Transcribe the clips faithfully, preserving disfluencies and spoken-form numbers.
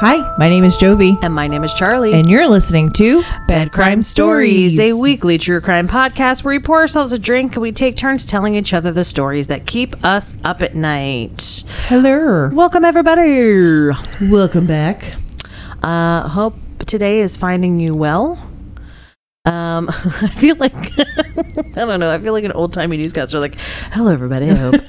Hi, my name is Jovi. And my name is Charlie. And you're listening to Bad, Bad Crime, Crime Stories, Stories, a weekly true crime podcast where we pour ourselves a drink and we take turns telling each other the stories that keep us up at night. Hello. Welcome, everybody. Welcome back. Uh, hope today is finding you well. Um, I feel like, I don't know, I feel like an old-timey newscaster, like, hello, everybody, I hope,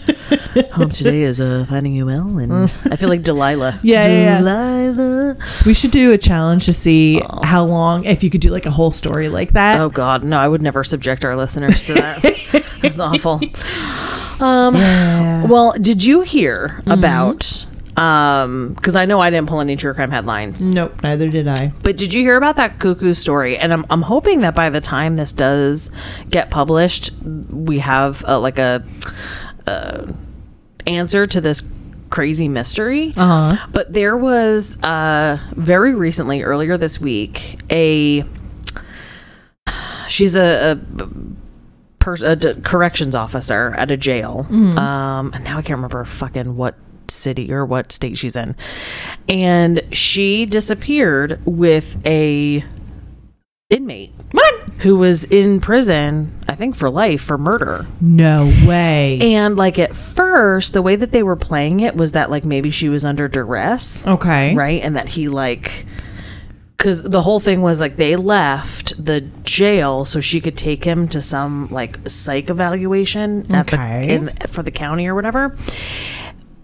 hope today is uh, finding you well, and I feel like Delilah. Yeah, Delilah. Yeah. We should do a challenge to see oh. how long, if you could do, like, a whole story like that. Oh, God, no, I would never subject our listeners to that. That's awful. Um, yeah. Well, did you hear mm-hmm. about... Um, because I know I didn't pull any true crime headlines. Nope, neither did I. But did you hear about that cuckoo story? And I'm I'm hoping that by the time this does get published, we have uh, like a uh, answer to this crazy mystery. Uh huh. But there was uh very recently, earlier this week, a she's a. a pers- a d- corrections officer at a jail. Mm. Um, and now I can't remember fucking what city or what state she's in, and she disappeared with a inmate what who was in prison, I think for life, for murder. No way. And like at first the way that they were playing it was that like maybe she was under duress, okay, right, and that he like, because the whole thing was like they left the jail so she could take him to some like psych evaluation at okay. the, in, for the county or whatever.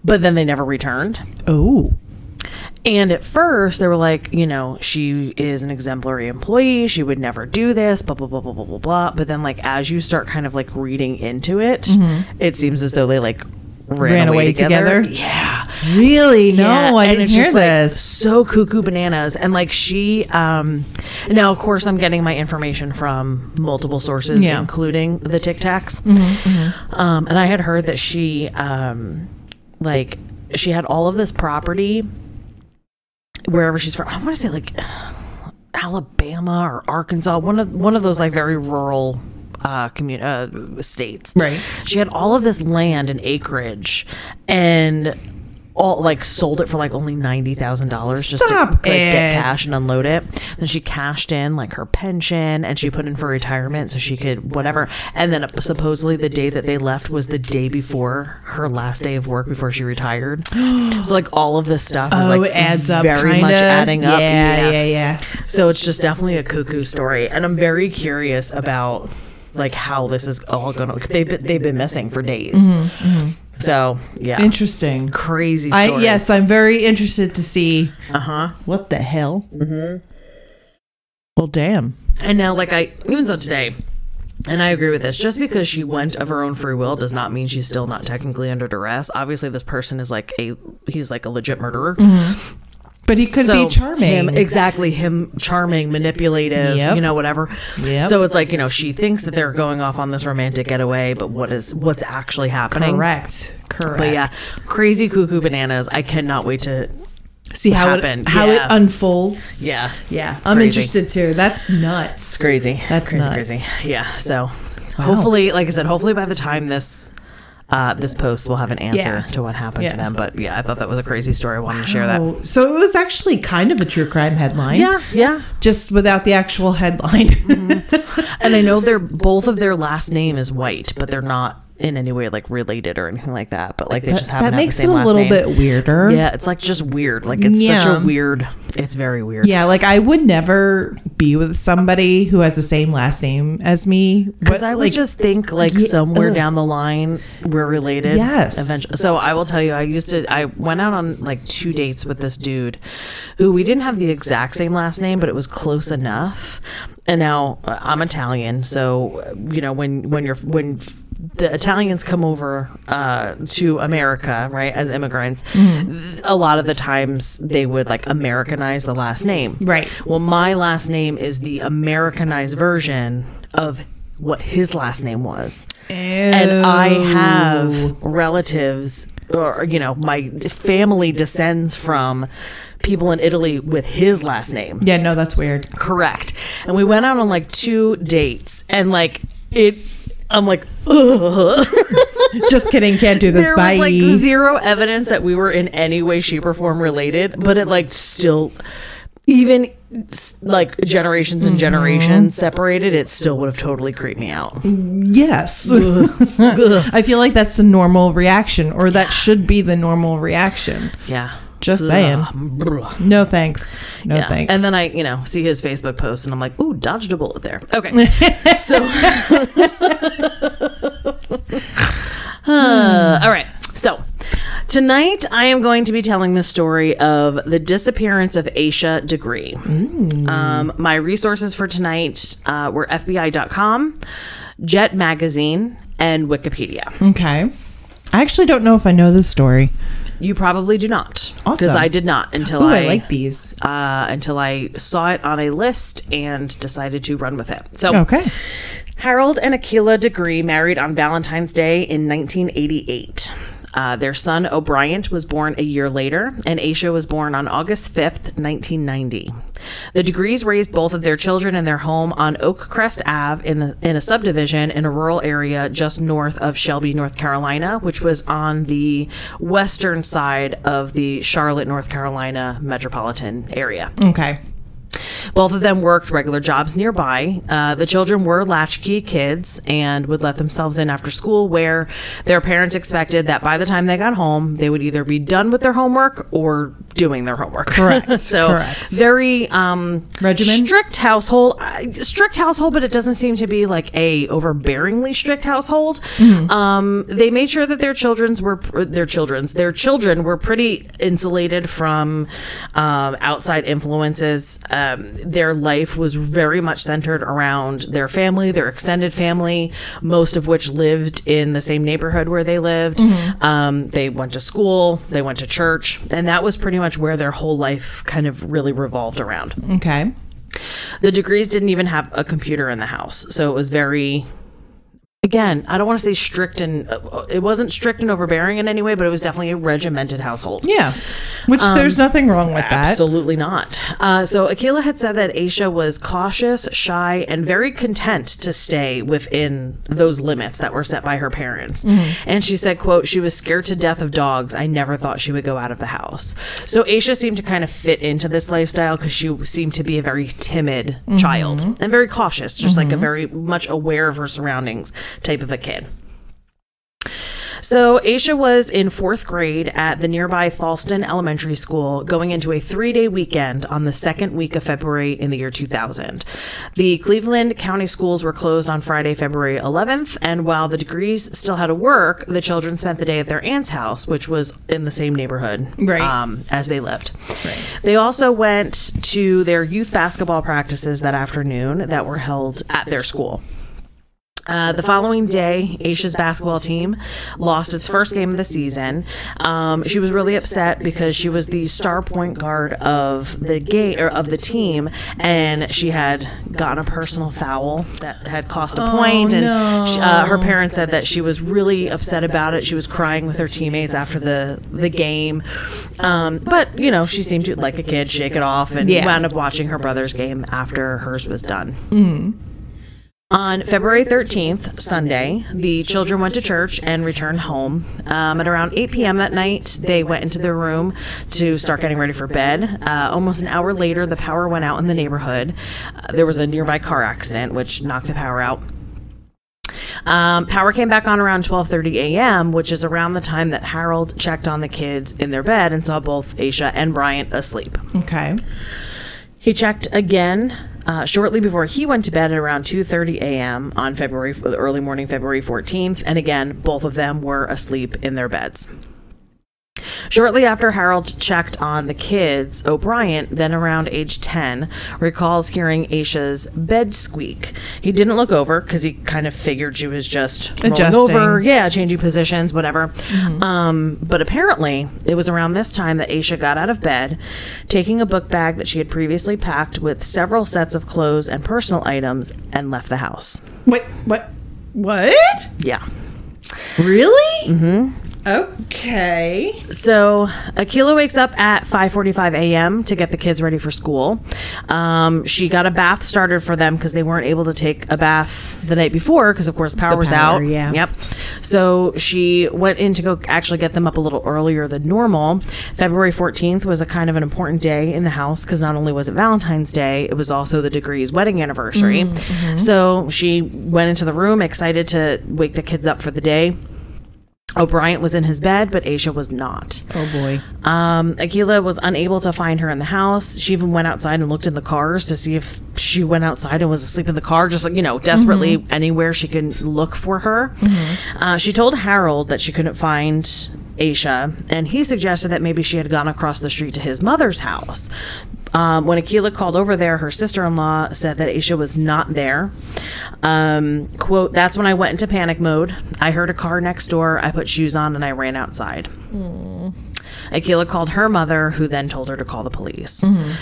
But then they never returned. Oh. And at first, they were like, you know, she is an exemplary employee. She would never do this, blah, blah, blah, blah, blah, blah, blah. But then, like, as you start kind of, like, reading into it, mm-hmm. it seems as though they, like, ran, ran away, away together. together. Yeah. Really? Yeah. No, I and didn't hear just, this. Like, so cuckoo bananas. And, like, she... Um, now, of course, I'm getting my information from multiple sources, yeah. including the Tic Tacs. Mm-hmm, mm-hmm. Um, and I had heard that she... Um, like she had all of this property wherever she's from. I want to say like Alabama or Arkansas, one of one of those like very rural uh, commun- uh states. Right. She had all of this land and acreage, and all like sold it for like only ninety thousand dollars just to like, get cash and unload it. Then she cashed in like her pension, and she put in for retirement so she could whatever. And then uh, supposedly the day that they left was the day before her last day of work before she retired. So like all of this stuff is, like, oh, it adds up, very kinda. much adding up. Yeah, yeah, yeah, yeah. So it's just definitely a cuckoo story, and I'm very curious about like how this is all going to. They've been, they've been missing for days. Mm-hmm, mm-hmm. So yeah, interesting, crazy story. I, yes, I'm very interested to see. Uh huh. What the hell? Mm-hmm. Well, damn. And now, like I even so today, and I agree with this. Just because she went of her own free will does not mean she's still not technically under duress. Obviously, this person is like a he's like a legit murderer. Mm-hmm. But he could so be charming. Him, exactly. Him charming, manipulative, yep. you know, whatever. Yep. So it's like, you know, she thinks that they're going off on this romantic getaway, but what is what's actually happening? Correct. Correct. But yeah, crazy cuckoo bananas. I cannot wait to see how, happen. It, how yeah. it unfolds. Yeah. Yeah. I'm crazy. Interested too. That's nuts. It's crazy. That's crazy, nuts. Crazy. Yeah. So wow. hopefully, like I said, hopefully by the time this... Uh, this post will have an answer yeah. to what happened yeah. to them. But yeah, I thought that was a crazy story. I wanted wow. to share that. So it was actually kind of a true crime headline. Yeah, yeah. Just without the actual headline. Mm-hmm. And I know they're both of their last name is White, but they're not in any way like related or anything like that. But like they that, just happen to have the same last name. That makes it a little bit weirder. Yeah, it's like just weird. Like it's yeah. such a weird, it's very weird. Yeah, like I would never be with somebody who has the same last name as me. Because I would like, just think like yeah, somewhere ugh. down the line we're related. Yes. Eventually. So I will tell you, I used to, I went out on like two dates with this dude who we didn't have the exact same last name, but it was close enough. And now uh, I'm Italian, so you know when when you're when f- the Italians come over uh, to America, right, as immigrants, mm-hmm. th- a lot of the times they would like Americanize the last name, right? Well, my last name is the Americanized version of what his last name was, Ew. And I have relatives, or you know, my family descends from people in Italy with his last name. Yeah, no, that's weird. Correct. And we went out on like two dates, and like it, I'm like, ugh. Just kidding, can't do this. There Bye. There was like zero evidence that we were in any way, shape, or form related, but it like still, even like generations and generations mm-hmm. separated, it still would have totally creeped me out. Yes. I feel like that's the normal reaction, or that yeah. should be the normal reaction. Yeah. Just saying. Blah. No thanks. No yeah. thanks. And then I, you know, see his Facebook post and I'm like, ooh, dodged a bullet there. Okay. So. uh, all right. So tonight I am going to be telling the story of the disappearance of Aisha Degree. Mm. Um, my resources for tonight uh, were F B I dot com, Jet Magazine, and Wikipedia. Okay. I actually don't know if I know this story. You probably do not. Awesome. Because I did not until Ooh, I, I like these. Uh, until I saw it on a list and decided to run with it. So okay. Harold and Akilah Degree married on Valentine's Day in nineteen eighty-eight. Uh, their son O'Brien was born a year later, and Aisha was born on August fifth, nineteen ninety. The Degrees raised both of their children in their home on Oakcrest Ave in, the, in a subdivision in a rural area just north of Shelby, North Carolina, which was on the western side of the Charlotte, North Carolina metropolitan area. Okay. Both of them worked regular jobs nearby. Uh, the children were latchkey kids and would let themselves in after school, where their parents expected that by the time they got home, they would either be done with their homework or doing their homework. Correct. so Correct. very um, regimen, strict household, uh, strict household, but it doesn't seem to be like a overbearingly strict household. Mm-hmm. Um, they made sure that their children's were their children's their children were pretty insulated from um, outside influences. Um, Their life was very much centered around their family, their extended family, most of which lived in the same neighborhood where they lived. Mm-hmm. Um, they went to school, they went to church, and that was pretty much where their whole life kind of really revolved around. Okay. The Degrees didn't even have a computer in the house, so it was very... Again, I don't want to say strict and uh, it wasn't strict and overbearing in any way, but it was definitely a regimented household. Yeah, which um, there's nothing wrong with that. Absolutely not. Uh, so Akilah had said that Aisha was cautious, shy, and very content to stay within those limits that were set by her parents. Mm-hmm. And she said, quote, she was scared to death of dogs. I never thought she would go out of the house. So Aisha seemed to kind of fit into this lifestyle because she seemed to be a very timid mm-hmm. child and very cautious, just mm-hmm. like a very much aware of her surroundings type of a kid. So Aisha was in fourth grade at the nearby Falston Elementary School, going into a three-day weekend on the second week of February in the year two thousand. The Cleveland County schools were closed on Friday, February eleventh, and while the Degrees still had to work, the children spent the day at their aunt's house, which was in the same neighborhood right. um, as they lived. Right. They also went to their youth basketball practices that afternoon that were held at their school. Uh, the following day, Aisha's basketball team lost its first game of the season. Um, she was really upset because she was the star point guard of the game or of the team, and she had gotten a personal foul that had cost a point. Oh, and no. she, uh, her parents said that she was really upset about it. She was crying with her teammates after the the game, um, but you know she seemed to, like a kid, shake it off, and yeah. wound up watching her brother's game after hers was done. Mm-hmm. On February thirteenth, Sunday, the children went to church and returned home. Um, at around eight p.m. that night, they went into their room to start getting ready for bed. Uh, almost an hour later, the power went out in the neighborhood. Uh, there was a nearby car accident, which knocked the power out. Um, power came back on around twelve thirty a.m., which is around the time that Harold checked on the kids in their bed and saw both Aisha and Bryant asleep. Okay. He checked again. Uh, shortly before he went to bed at around two thirty a.m. on February, early morning, February fourteenth. And again, both of them were asleep in their beds. Shortly after Harold checked on the kids, O'Brien, then around age ten, recalls hearing Aisha's bed squeak. He didn't look over because he kind of figured she was just adjusting, rolling over, yeah, changing positions, whatever. Mm-hmm. Um, but apparently, it was around this time that Aisha got out of bed, taking a book bag that she had previously packed with several sets of clothes and personal items, and left the house. What? What? What? Yeah. Really? Mm-hmm. Okay. So Akilah wakes up at five forty-five a.m. to get the kids ready for school. Um, she got a bath started for them because they weren't able to take a bath the night before because, of course, power, power was out. Yeah. Yep. So she went in to go actually get them up a little earlier than normal. February fourteenth was a kind of an important day in the house because not only was it Valentine's Day, it was also the Degree's wedding anniversary. Mm-hmm. So she went into the room excited to wake the kids up for the day. O'Brien was in his bed, but Aisha was not. Oh, boy. Um, Akilah was unable to find her in the house. She even went outside and looked in the cars to see if she went outside and was asleep in the car, just, like, you know, desperately mm-hmm. anywhere she can look for her. Mm-hmm. Uh, she told Harold that she couldn't find Aisha, and he suggested that maybe she had gone across the street to his mother's house. Um, when Akilah called over there, her sister-in-law said that Aisha was not there. Um, quote, that's when I went into panic mode. I heard a car next door. I put shoes on and I ran outside. Mm. Akilah called her mother, who then told her to call the police. Mm-hmm.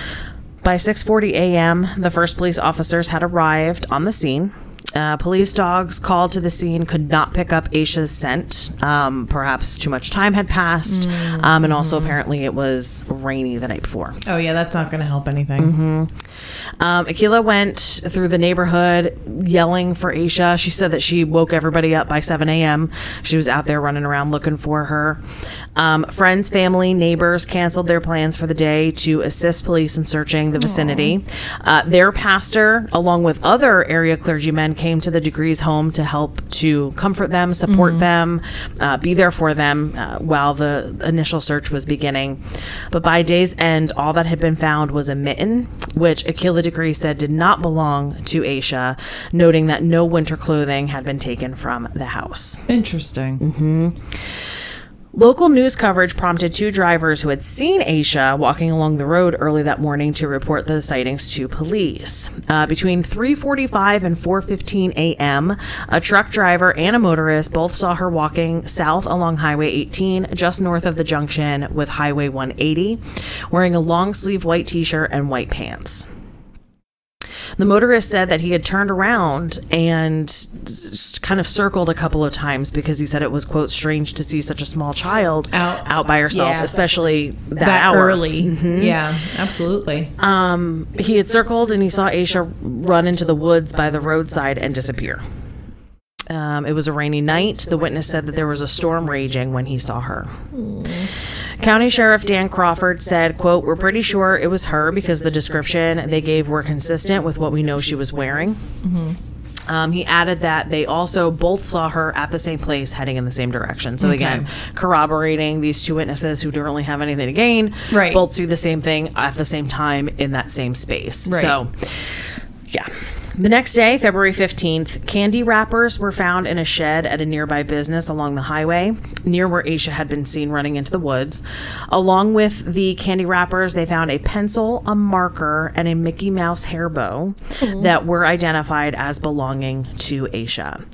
By six forty a.m., the first police officers had arrived on the scene. Uh, police dogs called to the scene could not pick up Aisha's scent. Um, perhaps too much time had passed. Mm-hmm. Um, and also, apparently, it was rainy the night before. Oh, yeah, that's not going to help anything. Mm-hmm. Um, Akilah went through the neighborhood yelling for Aisha. She said that she woke everybody up by seven a.m. She was out there running around looking for her. Um, friends, family, neighbors canceled their plans for the day to assist police in searching the vicinity. Uh, their pastor, along with other area clergymen, came to the Degrees' home to help to comfort them, support mm-hmm. them, uh, be there for them uh, while the initial search was beginning. But by day's end, all that had been found was a mitten, which Akilah Degree said did not belong to Aisha, noting that no winter clothing had been taken from the house. Interesting. Mm-hmm. Local news coverage prompted two drivers who had seen Aisha walking along the road early that morning to report the sightings to police. Uh, between three forty-five and four fifteen a.m., a truck driver and a motorist both saw her walking south along Highway eighteen, just north of the junction with Highway one eighty, wearing a long-sleeve white t-shirt and white pants. The motorist said that he had turned around and kind of circled a couple of times because he said it was, quote, strange to see such a small child out, out by herself, yeah, especially that, that hour. early. Mm-hmm. Yeah, absolutely. Um, he had circled and he saw Aisha run into the woods by the roadside and disappear. Um, it was a rainy night. The witness said that there was a storm raging when he saw her. Mm. County Sheriff Dan Crawford said, quote, we're pretty sure it was her because the description they gave were consistent with what we know she was wearing. Mm-hmm. Um, he added that they also both saw her at the same place heading in the same direction. So, okay. Again, corroborating these two witnesses who don't really have anything to gain. Right. Both see the same thing at the same time in that same space. Right. So, yeah. The next day, February fifteenth, candy wrappers were found in a shed at a nearby business along the highway, near where Aisha had been seen running into the woods. Along with the candy wrappers, they found a pencil, a marker, and a Mickey Mouse hair bow mm-hmm. that were identified as belonging to Aisha.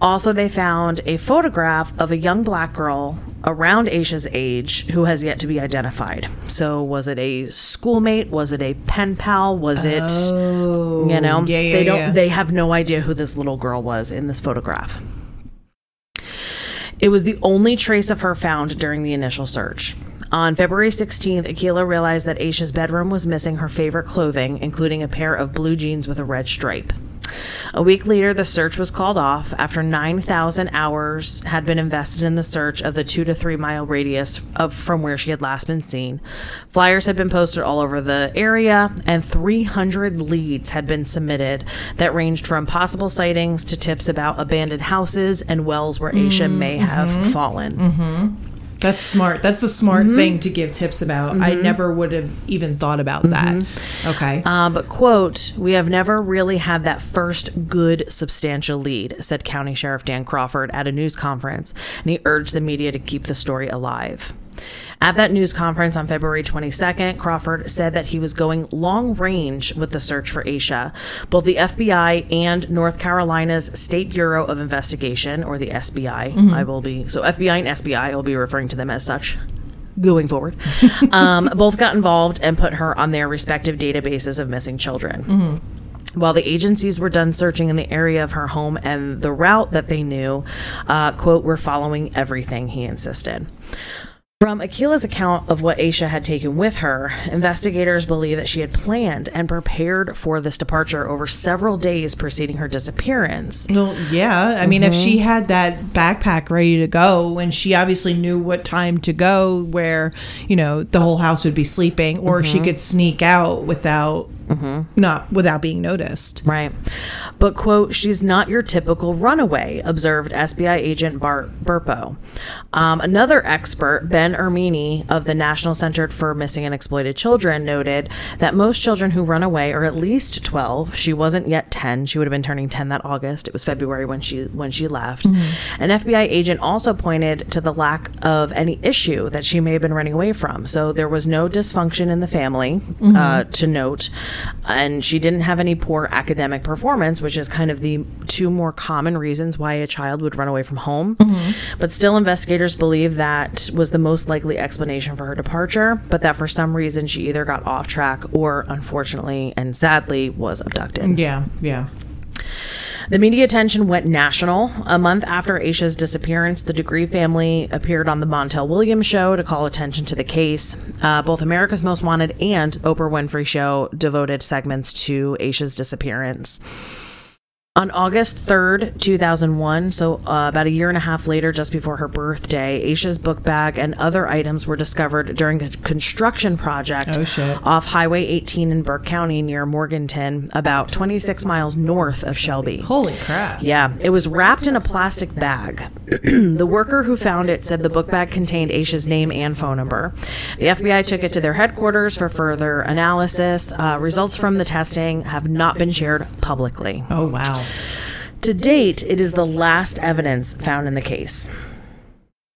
Also, they found a photograph of a young black girl around Aisha's age who has yet to be identified. So was it a schoolmate? Was it a pen pal? Was it, oh, you know, yeah, yeah, they don't, yeah. they have no idea who this little girl was in this photograph. It was the only trace of her found during the initial search. On February sixteenth, Akilah realized that Aisha's bedroom was missing her favorite clothing, including a pair of blue jeans with a red stripe. A week later, the search was called off after nine thousand hours had been invested in the search of the two to three mile radius of from where she had last been seen. Flyers had been posted all over the area, and three hundred leads had been submitted that ranged from possible sightings to tips about abandoned houses and wells where Aisha mm-hmm. may have mm-hmm. fallen. Mm-hmm. That's smart. That's the smart mm-hmm. thing to give tips about. Mm-hmm. I never would have even thought about mm-hmm. that. Okay. Uh, but, quote, we have never really had that first good substantial lead, said County Sheriff Dan Crawford at a news conference, and he urged the media to keep the story alive. At that news conference on February twenty-second, Crawford said that he was going long range with the search for Aisha. Both the F B I and North Carolina's State Bureau of Investigation, or the S B I, mm-hmm. I will be, so F B I and S B I, I will be referring to them as such going forward, um, both got involved and put her on their respective databases of missing children. Mm-hmm. While the agencies were done searching in the area of her home and the route that they knew, uh, quote, "we're following everything," he insisted. From Akilah's account of what Aisha had taken with her, investigators believe that she had planned and prepared for this departure over several days preceding her disappearance. Well, yeah. I mean, mm-hmm. if she had that backpack ready to go, and she obviously knew what time to go, where, you know, the whole house would be sleeping, or mm-hmm. she could sneak out without... Mm-hmm. Not without being noticed. Right. But, quote, "she's not your typical runaway," observed S B I agent Bart Burpo. Um, another expert, Ben Ermini of the National Center for Missing and Exploited Children, noted that most children who run away are at least twelve. She wasn't yet ten. She would have been turning ten that August. It was February when she when she left. Mm-hmm. An F B I agent also pointed to the lack of any issue that she may have been running away from. So there was no dysfunction in the family mm-hmm. uh, to note. And she didn't have any poor academic performance, which is kind of the two more common reasons why a child would run away from home. Mm-hmm. But still, investigators believe that was the most likely explanation for her departure, but that for some reason she either got off track or, unfortunately and sadly, was abducted. Yeah, yeah. The media attention went national. A month after Aisha's disappearance, the Degree family appeared on the Montel Williams show to call attention to the case. Uh, both America's Most Wanted and Oprah Winfrey show devoted segments to Aisha's disappearance. On August third, two thousand one, so uh, about a year and a half later, just before her birthday, Aisha's book bag and other items were discovered during a construction project oh, shit. off Highway eighteen in Burke County near Morganton, about twenty-six miles north of Shelby. Holy crap. Yeah. It was wrapped in a plastic bag. The worker who found it said the book bag contained Aisha's name and phone number. The F B I took it to their headquarters for further analysis. Uh, results from the testing have not been shared publicly. Oh, wow. To date, it is the last evidence found in the case.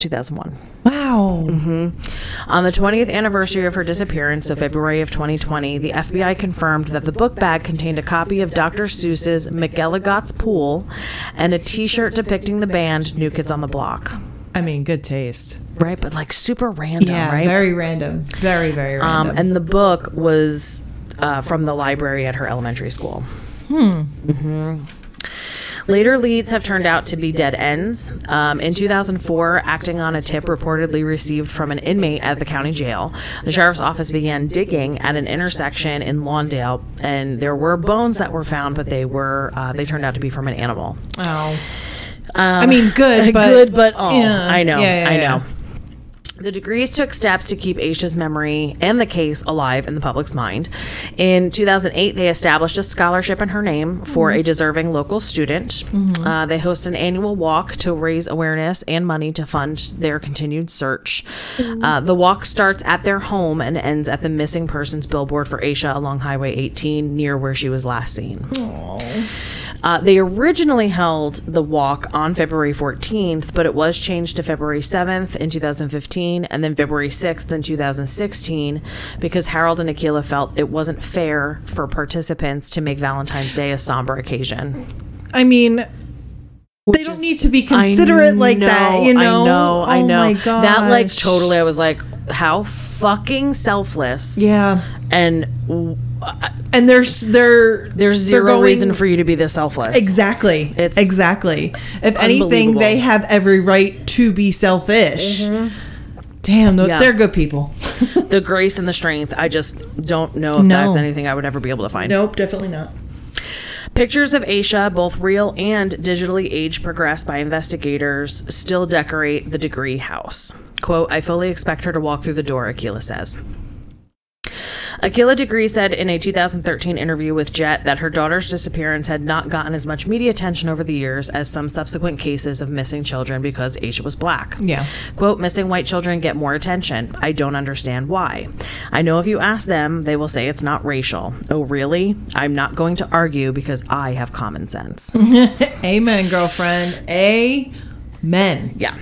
two thousand one. Wow. Mm-hmm. On the twentieth anniversary of her disappearance, so February of twenty twenty, the F B I confirmed that the book bag contained a copy of Doctor Seuss's McElligot's Pool and a T-shirt depicting the band New Kids on the Block. I mean, good taste. Right, but like super random, yeah, right? Yeah, very random. Very, very random. Um, and the book was uh, from the library at her elementary school. Hmm. Mm-hmm. Later leads have turned out to be dead ends. Um, in two thousand four, acting on a tip reportedly received from an inmate at the county jail, the sheriff's office began digging at an intersection in Lawndale, and there were bones that were found, but they were uh, they turned out to be from an animal. Oh, um, I mean, good, but good, but oh, yeah. I know, yeah, yeah, I know. Yeah. The Degrees took steps to keep Aisha's memory and the case alive in the public's mind. In two thousand eight, they established a scholarship in her name for mm-hmm. a deserving local student. Mm-hmm. Uh, they host an annual walk to raise awareness and money to fund their continued search. Mm-hmm. Uh, the walk starts at their home and ends at the missing persons billboard for Aisha along Highway eighteen near where she was last seen. Aww. Uh, they originally held the walk on February fourteenth, but it was changed to February seventh in two thousand fifteen and then February sixth in two thousand sixteen because Harold and Akilah felt it wasn't fair for participants to make Valentine's Day a somber occasion. I mean... Which they don't is, need to be considerate know, like that, you know? I know, oh I know. My gosh. That, like, totally, I was like, how fucking selfless. Yeah. And... W- and there's there there's zero going, reason for you to be this selfless. Exactly. It's exactly. If anything, they have every right to be selfish. Mm-hmm. Damn, yeah. They're good people. The grace and the strength. I just don't know if no. that's anything I would ever be able to find. Nope, definitely not. Pictures of Aisha, both real and digitally age-progressed by investigators, still decorate the Degree house. Quote, "I fully expect her to walk through the door," Akilah says. Akilah Degree said in a two thousand thirteen interview with Jet that her daughter's disappearance had not gotten as much media attention over the years as some subsequent cases of missing children because Aisha was black. Yeah. Quote, "Missing white children get more attention. I don't understand why. I know if you ask them, they will say it's not racial. Oh, really? I'm not going to argue because I have common sense." Amen, girlfriend. Amen. Yeah.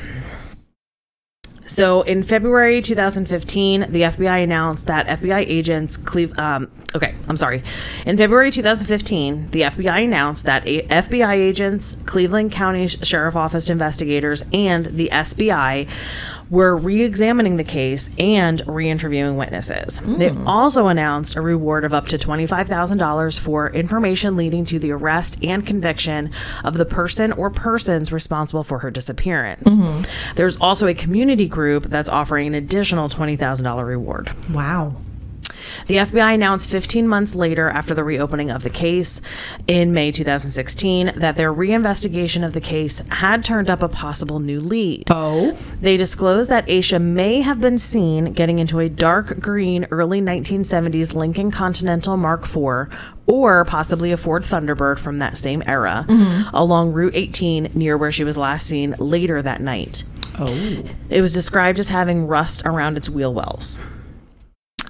So in February twenty fifteen, the F B I announced that F B I agents Cleve, um, okay, I'm sorry. In February twenty fifteen, the F B I announced that F B I agents, Cleveland County Sheriff's Office investigators, and the S B I were re-examining the case and re-interviewing witnesses. Mm. They also announced a reward of up to twenty-five thousand dollars for information leading to the arrest and conviction of the person or persons responsible for her disappearance. Mm-hmm. There's also a community group that's offering an additional twenty thousand dollars reward. Wow. The F B I announced fifteen months later, after the reopening of the case in May twenty sixteen, that their reinvestigation of the case had turned up a possible new lead. Oh. They disclosed that Aisha may have been seen getting into a dark green early nineteen seventies Lincoln Continental Mark four, or possibly a Ford Thunderbird from that same era, mm-hmm. along Route eighteen near where she was last seen later that night. Oh. It was described as having rust around its wheel wells.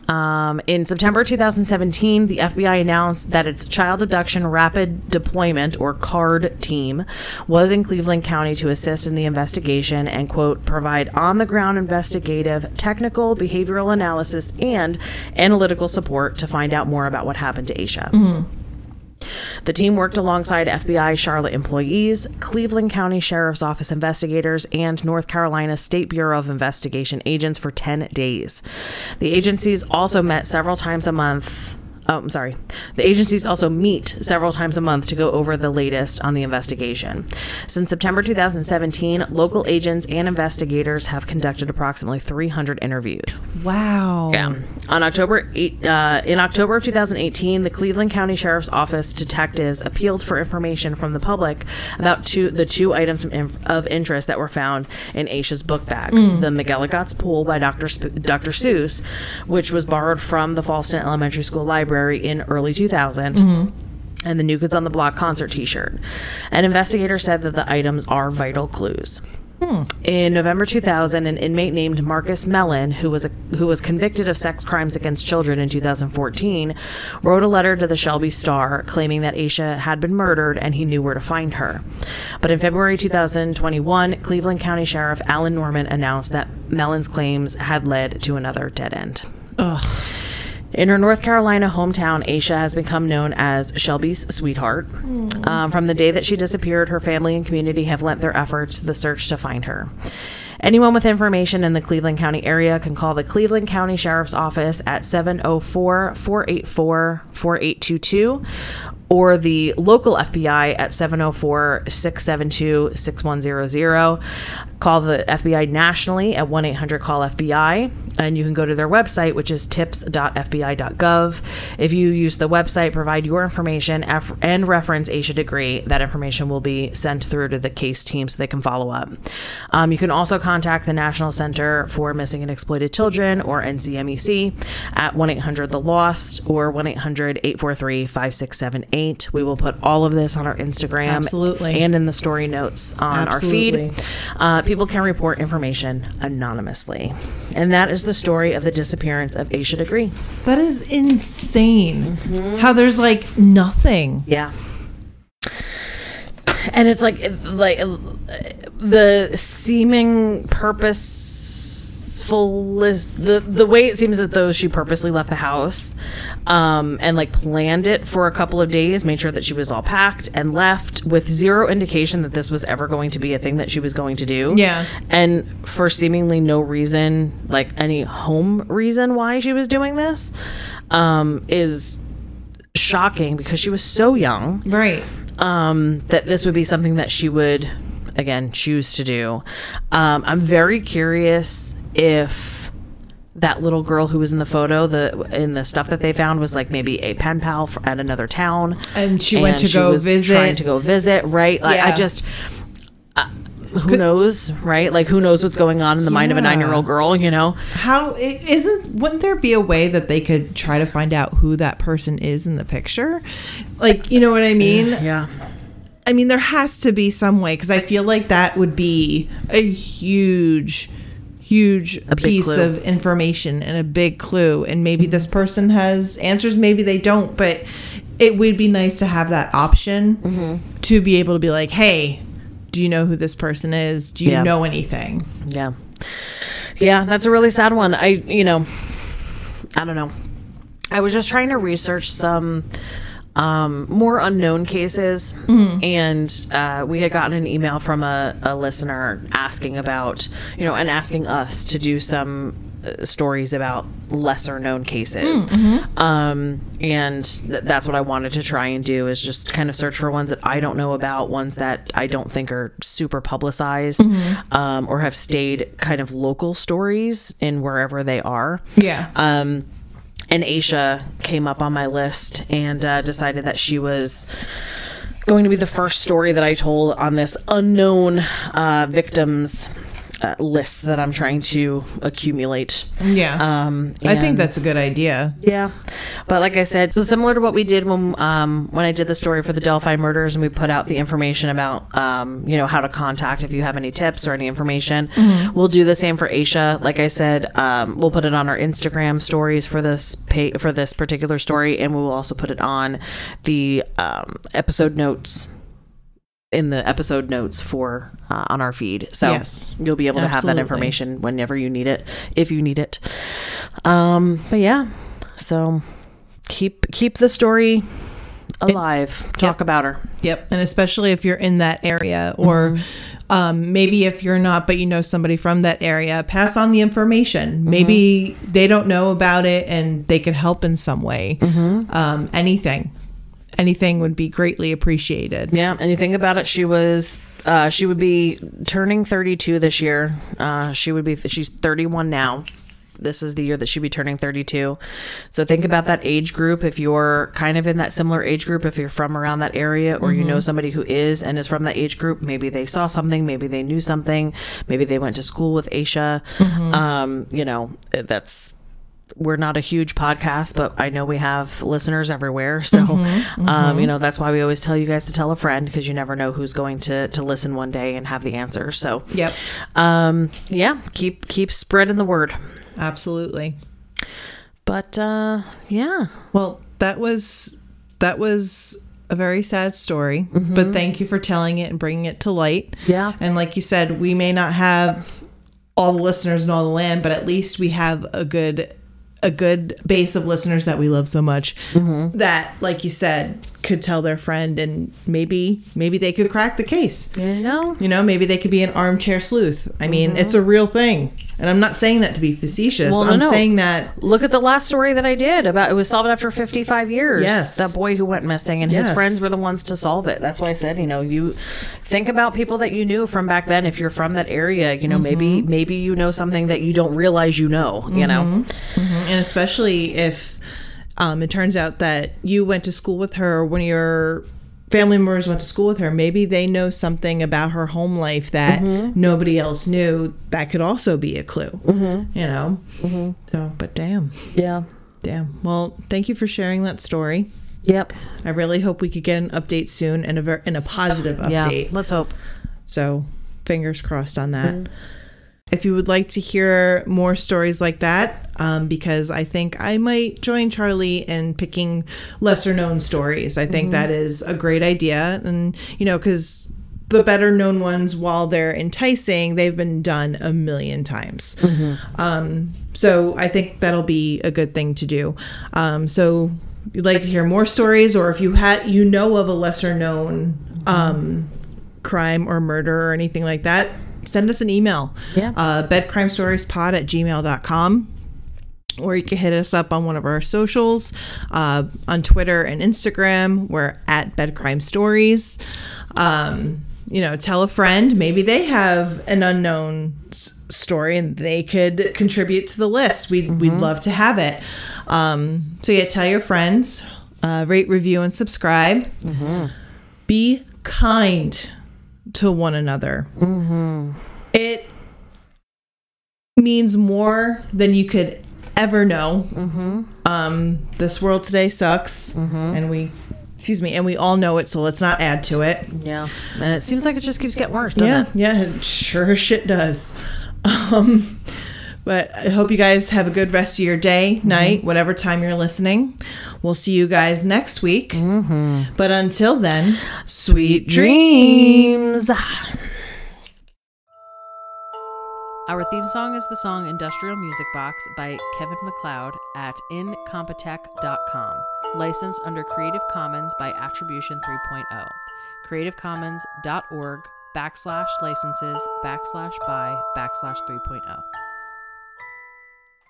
Um, in September twenty seventeen, the F B I announced that its Child Abduction Rapid Deployment, or CARD, team was in Cleveland County to assist in the investigation and, quote, provide on-the-ground investigative, technical, behavioral analysis, and analytical support to find out more about what happened to Aisha. Mm-hmm. The team worked alongside F B I Charlotte employees, Cleveland County Sheriff's Office investigators, and North Carolina State Bureau of Investigation agents for ten days. The agencies also met several times a month. Oh, I'm sorry. The agencies also meet several times a month to go over the latest on the investigation. Since September twenty seventeen, local agents and investigators have conducted approximately three hundred interviews. Wow. Yeah. On October eighth, uh, in October of twenty eighteen, the Cleveland County Sheriff's Office detectives appealed for information from the public about two, the two items of interest that were found in Aisha's book bag. Mm. The McElligot's Pool by Doctor Sp- Doctor Seuss, which was borrowed from the Falston Elementary School library in early two thousand, mm-hmm. and the New Kids on the Block concert t-shirt. An investigator said that the items are vital clues. Hmm. In November two thousand, an inmate named Marcus Mellon, who was a, who was convicted of sex crimes against children in two thousand fourteen, wrote a letter to the Shelby Star claiming that Aisha had been murdered and he knew where to find her. But in February twenty twenty-one, Cleveland County Sheriff Alan Norman announced that Mellon's claims had led to another dead end. Ugh. In her North Carolina hometown, Aisha has become known as Shelby's sweetheart. Um, from the day that she disappeared, her family and community have lent their efforts to the search to find her. Anyone with information in the Cleveland County area can call the Cleveland County Sheriff's Office at seven oh four, four eight four, four eight two two or the local F B I at seven oh four, six seven two, six one zero zero. Call the F B I nationally at one eight hundred call F B I, and you can go to their website, which is tips dot f b i dot gov. If you use the website, provide your information and reference Aisha Degree. That information will be sent through to the case team so they can follow up. Um, you can also contact the National Center for Missing and Exploited Children, or N C M E C, at one eight hundred the lost or one eight hundred eight four three five six seven eight. We will put all of this on our Instagram. Absolutely. And in the story notes on Absolutely. Our feed. Uh, people can report information anonymously. And that is the story of the disappearance of Aisha Degree. That is insane. Mm-hmm. How there's like nothing. Yeah. And it's like like the seeming purposefulness, the the way it seems that though she purposely left the house um, and like planned it for a couple of days, made sure that she was all packed and left with zero indication that this was ever going to be a thing that she was going to do. Yeah. And for seemingly no reason, like any home reason why she was doing this, um, is shocking because she was so young. Right. Um, that this would be something that she would, again, choose to do. Um, I'm very curious if that little girl who was in the photo, the in the stuff that they found, was like maybe a pen pal for, at another town, and she and went to she go was visit, trying to go visit, right? Like, yeah. I just, uh, who Could, knows, right? Like, who knows what's going on in the yeah. mind of a nine-year-old girl, you know? How isn't? Wouldn't there be a way that they could try to find out who that person is in the picture? Like, you know what I mean? Yeah. I mean, there has to be some way, because I feel like that would be a huge, huge a piece of information and a big clue. And maybe this person has answers, maybe they don't, but it would be nice to have that option mm-hmm. to be able to be like, hey, do you know who this person is? Do you yeah. know anything? Yeah. Yeah, that's a really sad one. I, you know, I don't know. I was just trying to research some um, more unknown cases, mm-hmm. and uh, we had gotten an email from a, a listener asking about, you know, and asking us to do some stories about lesser known cases. Mm-hmm. Um, and th- that's what I wanted to try and do, is just kind of search for ones that I don't know about, ones that I don't think are super publicized, mm-hmm. um, or have stayed kind of local stories in wherever they are. Yeah. Um, and Aisha came up on my list, and uh, decided that she was going to be the first story that I told on this unknown uh, victims Uh, list that I'm trying to accumulate. Yeah. Um, I think that's a good idea. Yeah. But like I said, so similar to what we did when um, when I did the story for the Delphi murders, and we put out the information about, um, you know, how to contact if you have any tips or any information. Mm-hmm. We'll do the same for Aisha. Like I said, um, we'll put it on our Instagram stories for this pay- for this particular story, and we will also put it on the um, episode notes in the episode notes for uh, on our feed. So yes, you'll be able to absolutely have that information whenever you need it, if you need it. Um, but yeah, so keep, keep the story alive. It, Talk yep. about her. Yep. And especially if you're in that area, or mm-hmm. um, maybe if you're not, but you know somebody from that area, pass on the information. Mm-hmm. Maybe they don't know about it and they could help in some way. Mm-hmm. Um, anything. Anything would be greatly appreciated. Yeah, and you think about it, she was, uh, she would be turning thirty-two this year. Uh, she would be, she's thirty-one now. This is the year that she'd be turning thirty-two. So think about that age group. If you're kind of in that similar age group, if you're from around that area, or mm-hmm. you know somebody who is and is from that age group, maybe they saw something, maybe they knew something, maybe they went to school with Aisha. Mm-hmm. Um, you know, that's, we're not a huge podcast, but I know we have listeners everywhere. So, mm-hmm, mm-hmm. Um, you know, that's why we always tell you guys to tell a friend, because you never know who's going to, to listen one day and have the answer. So, yep. Um, yeah, keep, keep spreading the word. Absolutely. But, uh, yeah. Well, that was, that was a very sad story, mm-hmm. but thank you for telling it and bringing it to light. Yeah. And like you said, we may not have all the listeners in all the land, but at least we have a good a good base of listeners that we love so much, mm-hmm. that, like you said, could tell their friend, and maybe maybe they could crack the case. You know? You know, maybe they could be an armchair sleuth. I mean, mm-hmm. it's a real thing. And I'm not saying that to be facetious. Well, no, I'm no. saying that... Look at the last story that I did about, it was solved after fifty-five years. Yes. That boy who went missing, and yes. his friends were the ones to solve it. That's why I said, you know, you think about people that you knew from back then. If you're from that area, you know, mm-hmm. maybe maybe you know something that you don't realize you know, you mm-hmm. know? Mm-hmm. And especially if um, it turns out that you went to school with her, or one of your family members went to school with her, maybe they know something about her home life that mm-hmm. nobody else knew. That could also be a clue, mm-hmm. you know? Mm-hmm. So, but damn. Yeah. Damn. Well, thank you for sharing that story. Yep. I really hope we could get an update soon, and a, ver- and a positive update. Yeah, let's hope. So, fingers crossed on that. Mm-hmm. If you would like to hear more stories like that, um, because I think I might join Charlie in picking lesser known stories. I think mm-hmm. that is a great idea. And, you know, because the better known ones, while they're enticing, they've been done a million times. Mm-hmm. Um, so I think that'll be a good thing to do. Um, so if you'd like to hear more stories, or if you ha- you know of a lesser known um, crime or murder or anything like that, send us an email, yeah. uh, bedcrimestoriespod at gmail dot com. Or you can hit us up on one of our socials, uh, on Twitter and Instagram. We're at bedcrimestories. Um, you know, tell a friend. Maybe they have an unknown s- story and they could contribute to the list. We'd, mm-hmm. we'd love to have it. Um, so yeah, tell your friends. Uh, rate, review, and subscribe. Mm-hmm. Be kind to one another. Mm-hmm. It means more than you could ever know. Mm-hmm. Um, this world today sucks, mm-hmm. and we, excuse me, and we all know it. So let's not add to it. Yeah, and it seems like it just keeps getting worse. Doesn't yeah, it? yeah, it sure as shit does. Um, but I hope you guys have a good rest of your day, mm-hmm. night, whatever time you're listening. We'll see you guys next week. Mm-hmm. But until then, sweet dreams. Our theme song is the song Industrial Music Box by Kevin MacLeod at incompetech dot com. Licensed under Creative Commons by Attribution three point oh. creativecommons dot org backslash licenses backslash by backslash 3.0.